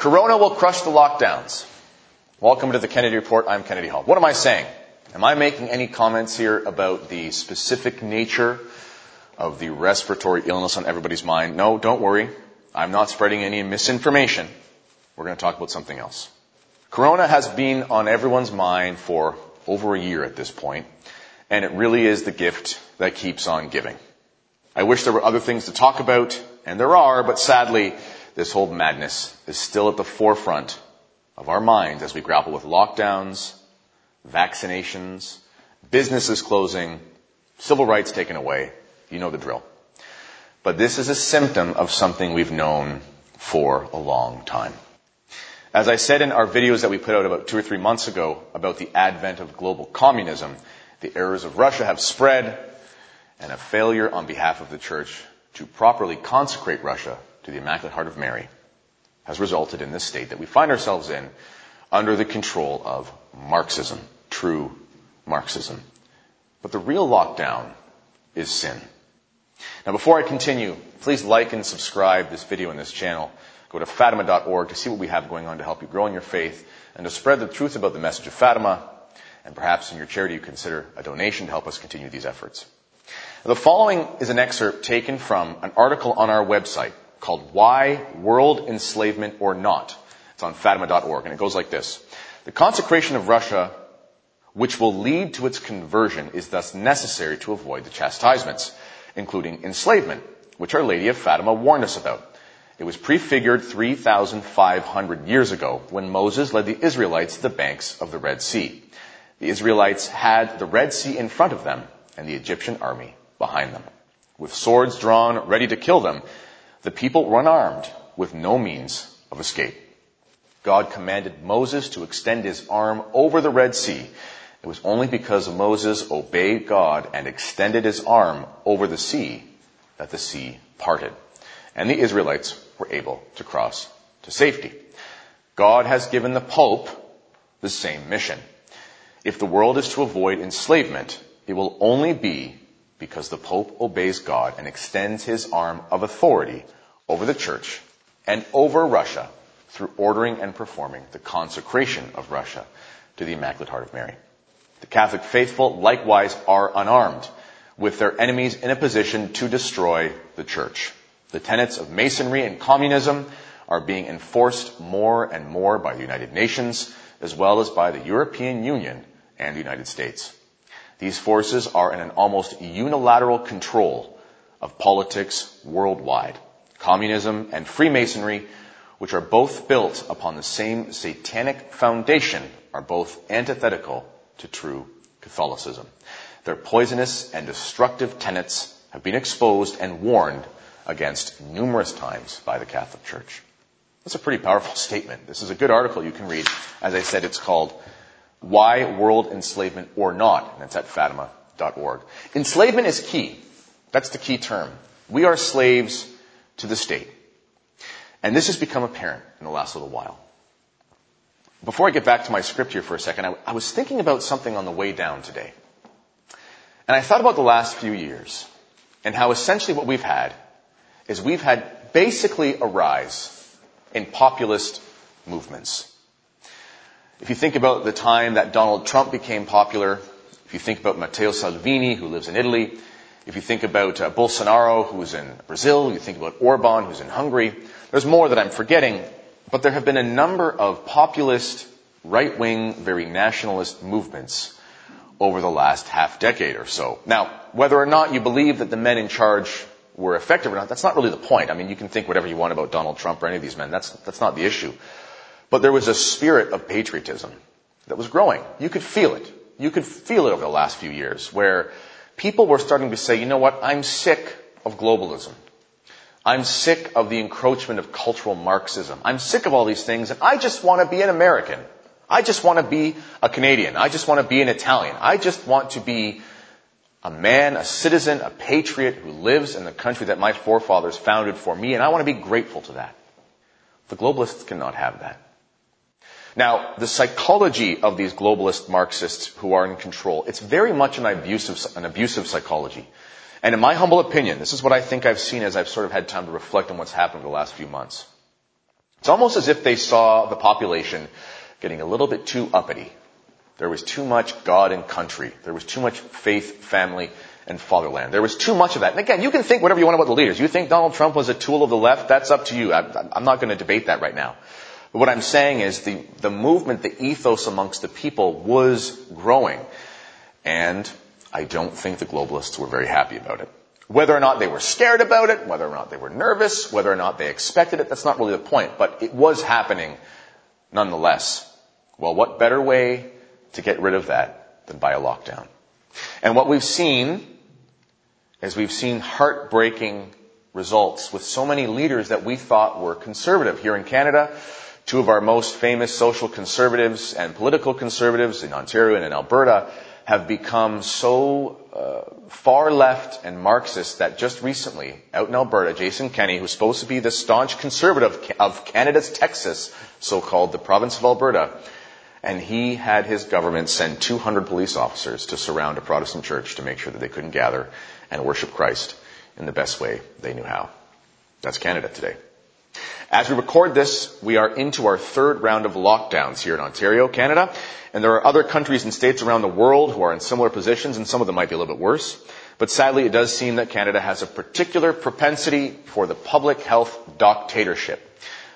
Corona will crush the lockdowns. Welcome to the Kennedy Report. I'm Kennedy Hall. What am I saying? Am I making any comments here about the specific nature of the respiratory illness on everybody's mind? No, don't worry. I'm not spreading any misinformation. We're going to talk about something else. Corona has been on everyone's mind for over a year at this point, and it really is the gift that keeps on giving. I wish there were other things to talk about, and there are, but sadly, this whole madness is still at the forefront of our minds as we grapple with lockdowns, vaccinations, businesses closing, civil rights taken away. You know the drill. But this is a symptom of something we've known for a long time. As I said in our videos that we put out about 2 or 3 months ago about the advent of global communism, the errors of Russia have spread, and a failure on behalf of the Church to properly consecrate Russia to the Immaculate Heart of Mary has resulted in this state that we find ourselves in, under the control of Marxism, true Marxism. But the real lockdown is sin. Now, before I continue, please like and subscribe this video and this channel. Go to Fatima.org to see what we have going on to help you grow in your faith and to spread the truth about the message of Fatima. And perhaps in your charity, you consider a donation to help us continue these efforts. Now, the following is an excerpt taken from an article on our website called Why World Enslavement or Not. It's on Fatima.org, and it goes like this. The consecration of Russia, which will lead to its conversion, is thus necessary to avoid the chastisements, including enslavement, which Our Lady of Fatima warned us about. It was prefigured 3,500 years ago when Moses led the Israelites to the banks of the Red Sea. The Israelites had the Red Sea in front of them and the Egyptian army behind them. With swords drawn, ready to kill them, the people were unarmed with no means of escape. God commanded Moses to extend his arm over the Red Sea. It was only because Moses obeyed God and extended his arm over the sea that the sea parted, and the Israelites were able to cross to safety. God has given the Pope the same mission. If the world is to avoid enslavement, it will only be because the Pope obeys God and extends his arm of authority over the Church and over Russia, through ordering and performing the consecration of Russia to the Immaculate Heart of Mary. The Catholic faithful likewise are unarmed, with their enemies in a position to destroy the Church. The tenets of Masonry and communism are being enforced more and more by the United Nations, as well as by the European Union and the United States. These forces are in an almost unilateral control of politics worldwide. Communism and Freemasonry, which are both built upon the same satanic foundation, are both antithetical to true Catholicism. Their poisonous and destructive tenets have been exposed and warned against numerous times by the Catholic Church. That's a pretty powerful statement. This is a good article you can read. As I said, it's called Why World Enslavement or Not, and it's at Fatima.org. Enslavement is key. That's the key term. We are slaves to the state. And this has become apparent in the last little while. Before I get back to my script here for a second, I was thinking about something on the way down today. And I thought about the last few years and how essentially what we've had is we've had basically a rise in populist movements. If you think about the time that Donald Trump became popular, if you think about Matteo Salvini, who lives in Italy, if you think about Bolsonaro, who's in Brazil, you think about Orban, who's in Hungary. There's more that I'm forgetting, but there have been a number of populist, right-wing, very nationalist movements over the last half-decade or so. Now, whether or not you believe that the men in charge were effective or not, that's not really the point. I mean, you can think whatever you want about Donald Trump or any of these men. That's not the issue. But there was a spirit of patriotism that was growing. You could feel it. You could feel it over the last few years, where people were starting to say, you know what, I'm sick of globalism. I'm sick of the encroachment of cultural Marxism. I'm sick of all these things, and I just want to be an American. I just want to be a Canadian. I just want to be an Italian. I just want to be a man, a citizen, a patriot who lives in the country that my forefathers founded for me, and I want to be grateful to that. The globalists cannot have that. Now, the psychology of these globalist Marxists who are in control, it's very much an abusive psychology. And in my humble opinion, this is what I think I've seen as I've sort of had time to reflect on what's happened over the last few months. It's almost as if they saw the population getting a little bit too uppity. There was too much God and country. There was too much faith, family, and fatherland. There was too much of that. And again, you can think whatever you want about the leaders. You think Donald Trump was a tool of the left? That's up to you. I'm not going to debate that right now. But what I'm saying is the movement, the ethos amongst the people was growing. And I don't think the globalists were very happy about it. Whether or not they were scared about it, whether or not they were nervous, whether or not they expected it, that's not really the point. But it was happening nonetheless. Well, what better way to get rid of that than by a lockdown? And what we've seen is we've seen heartbreaking results with so many leaders that we thought were conservative. Here in Canada, two of our most famous social conservatives and political conservatives in Ontario and in Alberta have become so far left and Marxist that just recently, out in Alberta, Jason Kenney, who's supposed to be the staunch conservative of Canada's Texas, so-called the province of Alberta, and he had his government send 200 police officers to surround a Protestant church to make sure that they couldn't gather and worship Christ in the best way they knew how. That's Canada today. As we record this, we are into our third round of lockdowns here in Ontario, Canada, and there are other countries and states around the world who are in similar positions, and some of them might be a little bit worse. But sadly, it does seem that Canada has a particular propensity for the public health dictatorship.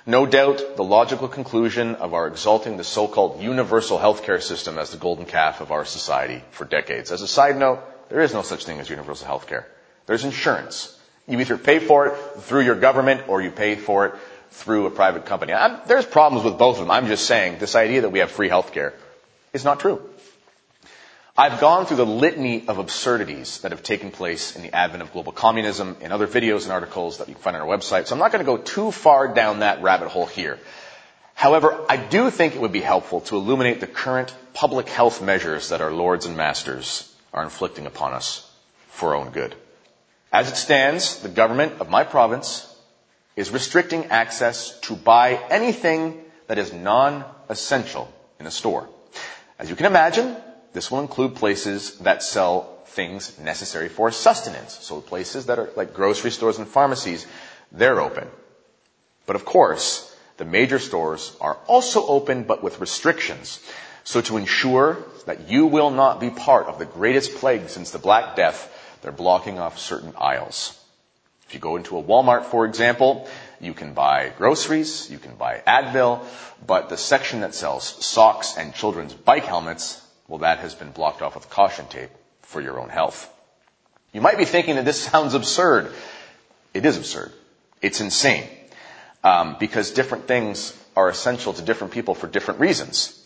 No doubt, the logical conclusion of our exalting the so-called universal healthcare system as the golden calf of our society for decades. As a side note, there is no such thing as universal healthcare. There's insurance. You either pay for it through your government or you pay for it through a private company. There's problems with both of them. I'm just saying this idea that we have free healthcare is not true. I've gone through the litany of absurdities that have taken place in the advent of global communism in other videos and articles that you can find on our website, so I'm not going to go too far down that rabbit hole here. However, I do think it would be helpful to illuminate the current public health measures that our lords and masters are inflicting upon us for our own good. As it stands, the government of my province is restricting access to buy anything that is non-essential in a store. As you can imagine, this will include places that sell things necessary for sustenance. So places that are like grocery stores and pharmacies, they're open. But of course, the major stores are also open, but with restrictions. So to ensure that you will not be part of the greatest plague since the Black Death, they're blocking off certain aisles. If you go into a Walmart, for example, you can buy groceries, you can buy Advil, but the section that sells socks and children's bike helmets, well, that has been blocked off with caution tape for your own health. You might be thinking that this sounds absurd. It is absurd. It's insane. Because different things are essential to different people for different reasons.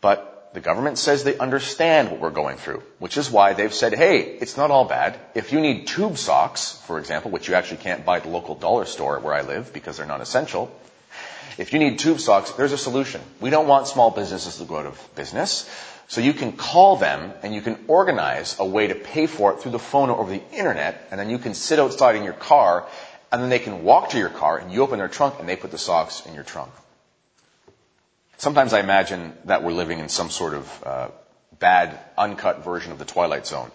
But the government says they understand what we're going through, which is why they've said, hey, it's not all bad. If you need tube socks, for example, which you actually can't buy at the local dollar store where I live because they're not essential, if you need tube socks, there's a solution. We don't want small businesses to go out of business. So you can call them and you can organize a way to pay for it through the phone or over the internet, and then you can sit outside in your car, and then they can walk to your car and you open their trunk and they put the socks in your trunk. Sometimes I imagine that we're living in some sort of bad, uncut version of the Twilight Zone.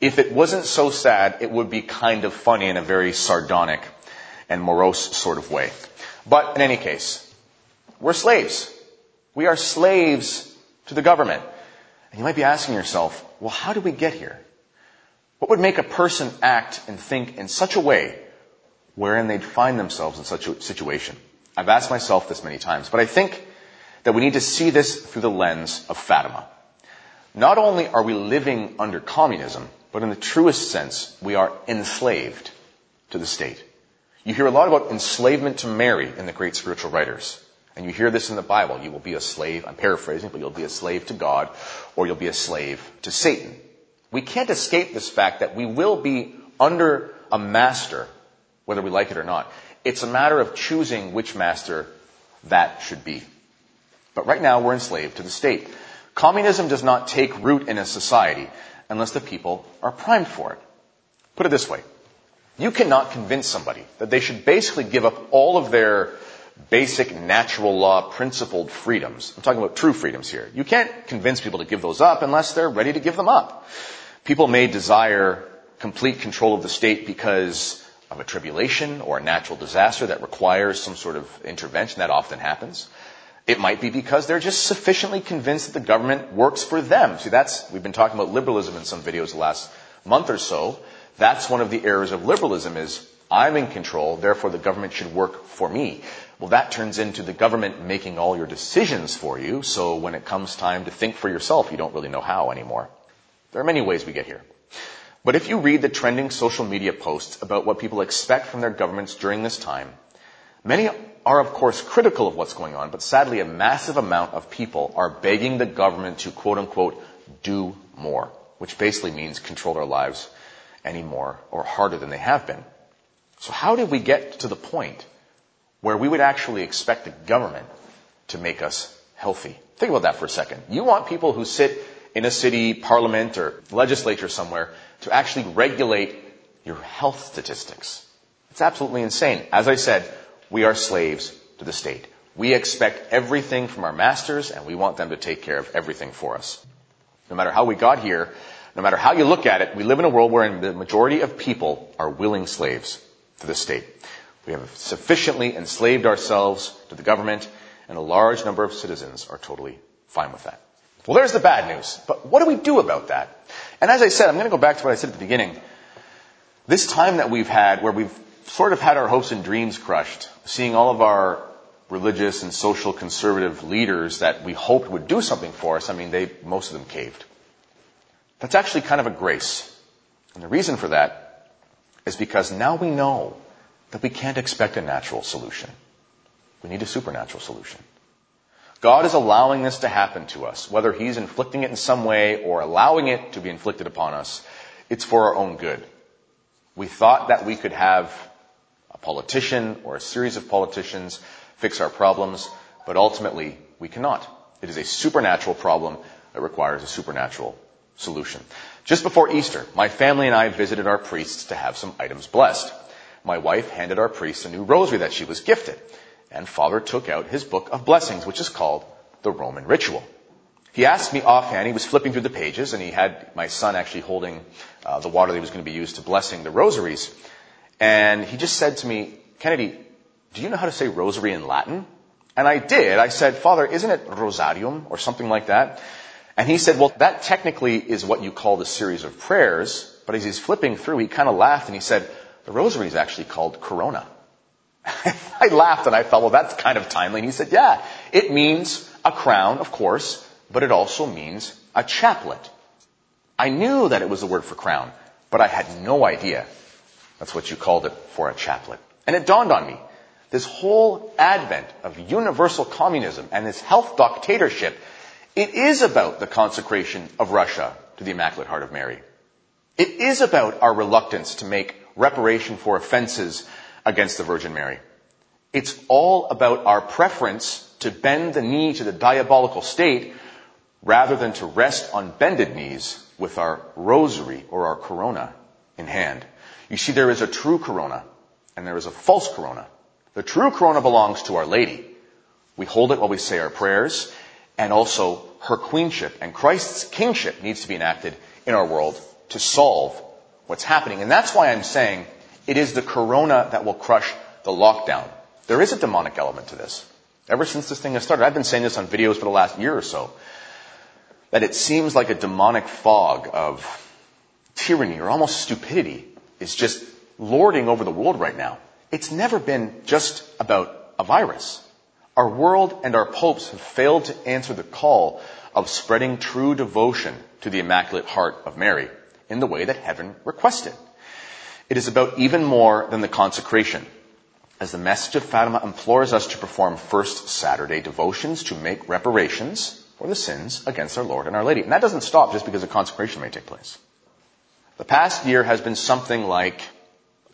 If it wasn't so sad, it would be kind of funny in a very sardonic and morose sort of way. But in any case, we're slaves. We are slaves to the government. And you might be asking yourself, well, how did we get here? What would make a person act and think in such a way wherein they'd find themselves in such a situation? I've asked myself this many times, but I think that we need to see this through the lens of Fatima. Not only are we living under communism, but in the truest sense, we are enslaved to the state. You hear a lot about enslavement to Mary in the great spiritual writers. And you hear this in the Bible. You will be a slave, I'm paraphrasing, but you'll be a slave to God or you'll be a slave to Satan. We can't escape this fact that we will be under a master, whether we like it or not. It's a matter of choosing which master that should be. But right now, we're enslaved to the state. Communism does not take root in a society unless the people are primed for it. Put it this way. You cannot convince somebody that they should basically give up all of their basic natural law principled freedoms. I'm talking about true freedoms here. You can't convince people to give those up unless they're ready to give them up. People may desire complete control of the state because of a tribulation or a natural disaster that requires some sort of intervention. That often happens. It might be because they're just sufficiently convinced that the government works for them. See, we've been talking about liberalism in some videos the last month or so. That's one of the errors of liberalism is I'm in control, therefore the government should work for me. Well, that turns into the government making all your decisions for you, so when it comes time to think for yourself, you don't really know how anymore. There are many ways we get here. But if you read the trending social media posts about what people expect from their governments during this time, many are, of course, critical of what's going on, but sadly a massive amount of people are begging the government to, quote-unquote, do more, which basically means control their lives any more or harder than they have been. So how did we get to the point where we would actually expect the government to make us healthy? Think about that for a second. You want people who sit in a city parliament or legislature somewhere to actually regulate your health statistics. It's absolutely insane. As I said, we are slaves to the state. We expect everything from our masters, and we want them to take care of everything for us. No matter how we got here, no matter how you look at it, we live in a world where the majority of people are willing slaves to the state. We have sufficiently enslaved ourselves to the government, and a large number of citizens are totally fine with that. Well, there's the bad news. But what do we do about that? And as I said, I'm going to go back to what I said at the beginning. This time that we've had, where we've sort of had our hopes and dreams crushed, seeing all of our religious and social conservative leaders that we hoped would do something for us, I mean, most of them caved. That's actually kind of a grace. And the reason for that is because now we know that we can't expect a natural solution. We need a supernatural solution. God is allowing this to happen to us, whether he's inflicting it in some way or allowing it to be inflicted upon us. It's for our own good. We thought that we could have a politician or a series of politicians fix our problems, but ultimately we cannot. It is a supernatural problem that requires a supernatural solution. Just before Easter, my family and I visited our priests to have some items blessed. My wife handed our priest a new rosary that she was gifted, and Father took out his book of blessings, which is called the Roman Ritual. He asked me offhand, he was flipping through the pages, and he had my son actually holding the water that was going to be used to blessing the rosaries. And he just said to me, "Kennedy, do you know how to say rosary in Latin?" And I did. I said, "Father, isn't it rosarium or something like that?" And he said, "Well, that technically is what you call the series of prayers." But as he's flipping through, he kind of laughed and he said, "The rosary is actually called Corona." I laughed and I thought, well, that's kind of timely. And he said, "Yeah, it means a crown, of course, but it also means a chaplet." I knew that it was the word for crown, but I had no idea that's what you called it for a chaplet. And it dawned on me, this whole advent of universal communism and this health dictatorship, it is about the consecration of Russia to the Immaculate Heart of Mary. It is about our reluctance to make reparation for offenses against the Virgin Mary. It's all about our preference to bend the knee to the diabolical state rather than to rest on bended knees with our rosary or our corona in hand. You see, there is a true corona and there is a false corona. The true corona belongs to Our Lady. We hold it while we say our prayers, and also her queenship and Christ's kingship needs to be enacted in our world to solve what's happening. And that's why I'm saying it is the corona that will crush the lockdown. There is a demonic element to this. Ever since this thing has started, I've been saying this on videos for the last year or so, that it seems like a demonic fog of tyranny or almost stupidity is just lording over the world right now. It's never been just about a virus. Our world and our popes have failed to answer the call of spreading true devotion to the Immaculate Heart of Mary in the way that heaven requested. It is about even more than the consecration, as the Message of Fatima implores us to perform First Saturday devotions to make reparations for the sins against our Lord and Our Lady. And that doesn't stop just because a consecration may take place. The past year has been something like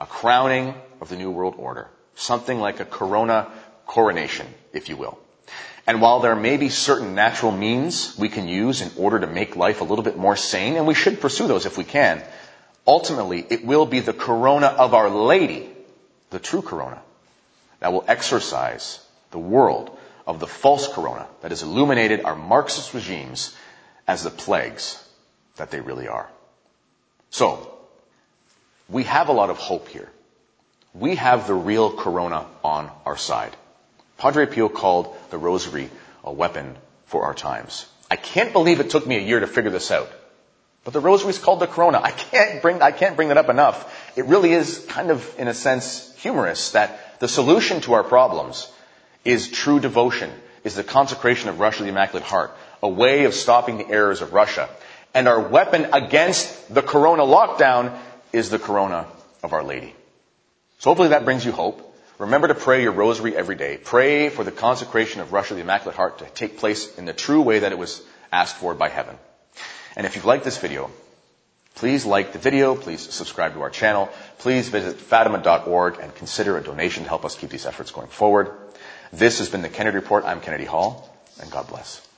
a crowning of the New World Order, something like a coronation, if you will. And while there may be certain natural means we can use in order to make life a little bit more sane, and we should pursue those if we can, ultimately, it will be the corona of Our Lady, the true corona, that will exorcise the world of the false corona that has illuminated our Marxist regimes as the plagues that they really are. So, we have a lot of hope here. we have the real Corona on our side. Padre Pio called the rosary a weapon for our times. I can't believe it took me a year to figure this out. But the rosary is called the Corona. I can't bring that up enough. It really is kind of, in a sense, humorous that the solution to our problems is true devotion, is the consecration of Russia to the Immaculate Heart, a way of stopping the errors of Russia. And our weapon against the Corona lockdown is the Corona of Our Lady. So hopefully that brings you hope. Remember to pray your rosary every day. Pray for the consecration of Russia to the Immaculate Heart to take place in the true way that it was asked for by heaven. And if you've liked this video, please like the video, please subscribe to our channel, please visit Fatima.org and consider a donation to help us keep these efforts going forward. This has been the Kennedy Report. I'm Kennedy Hall, and God bless.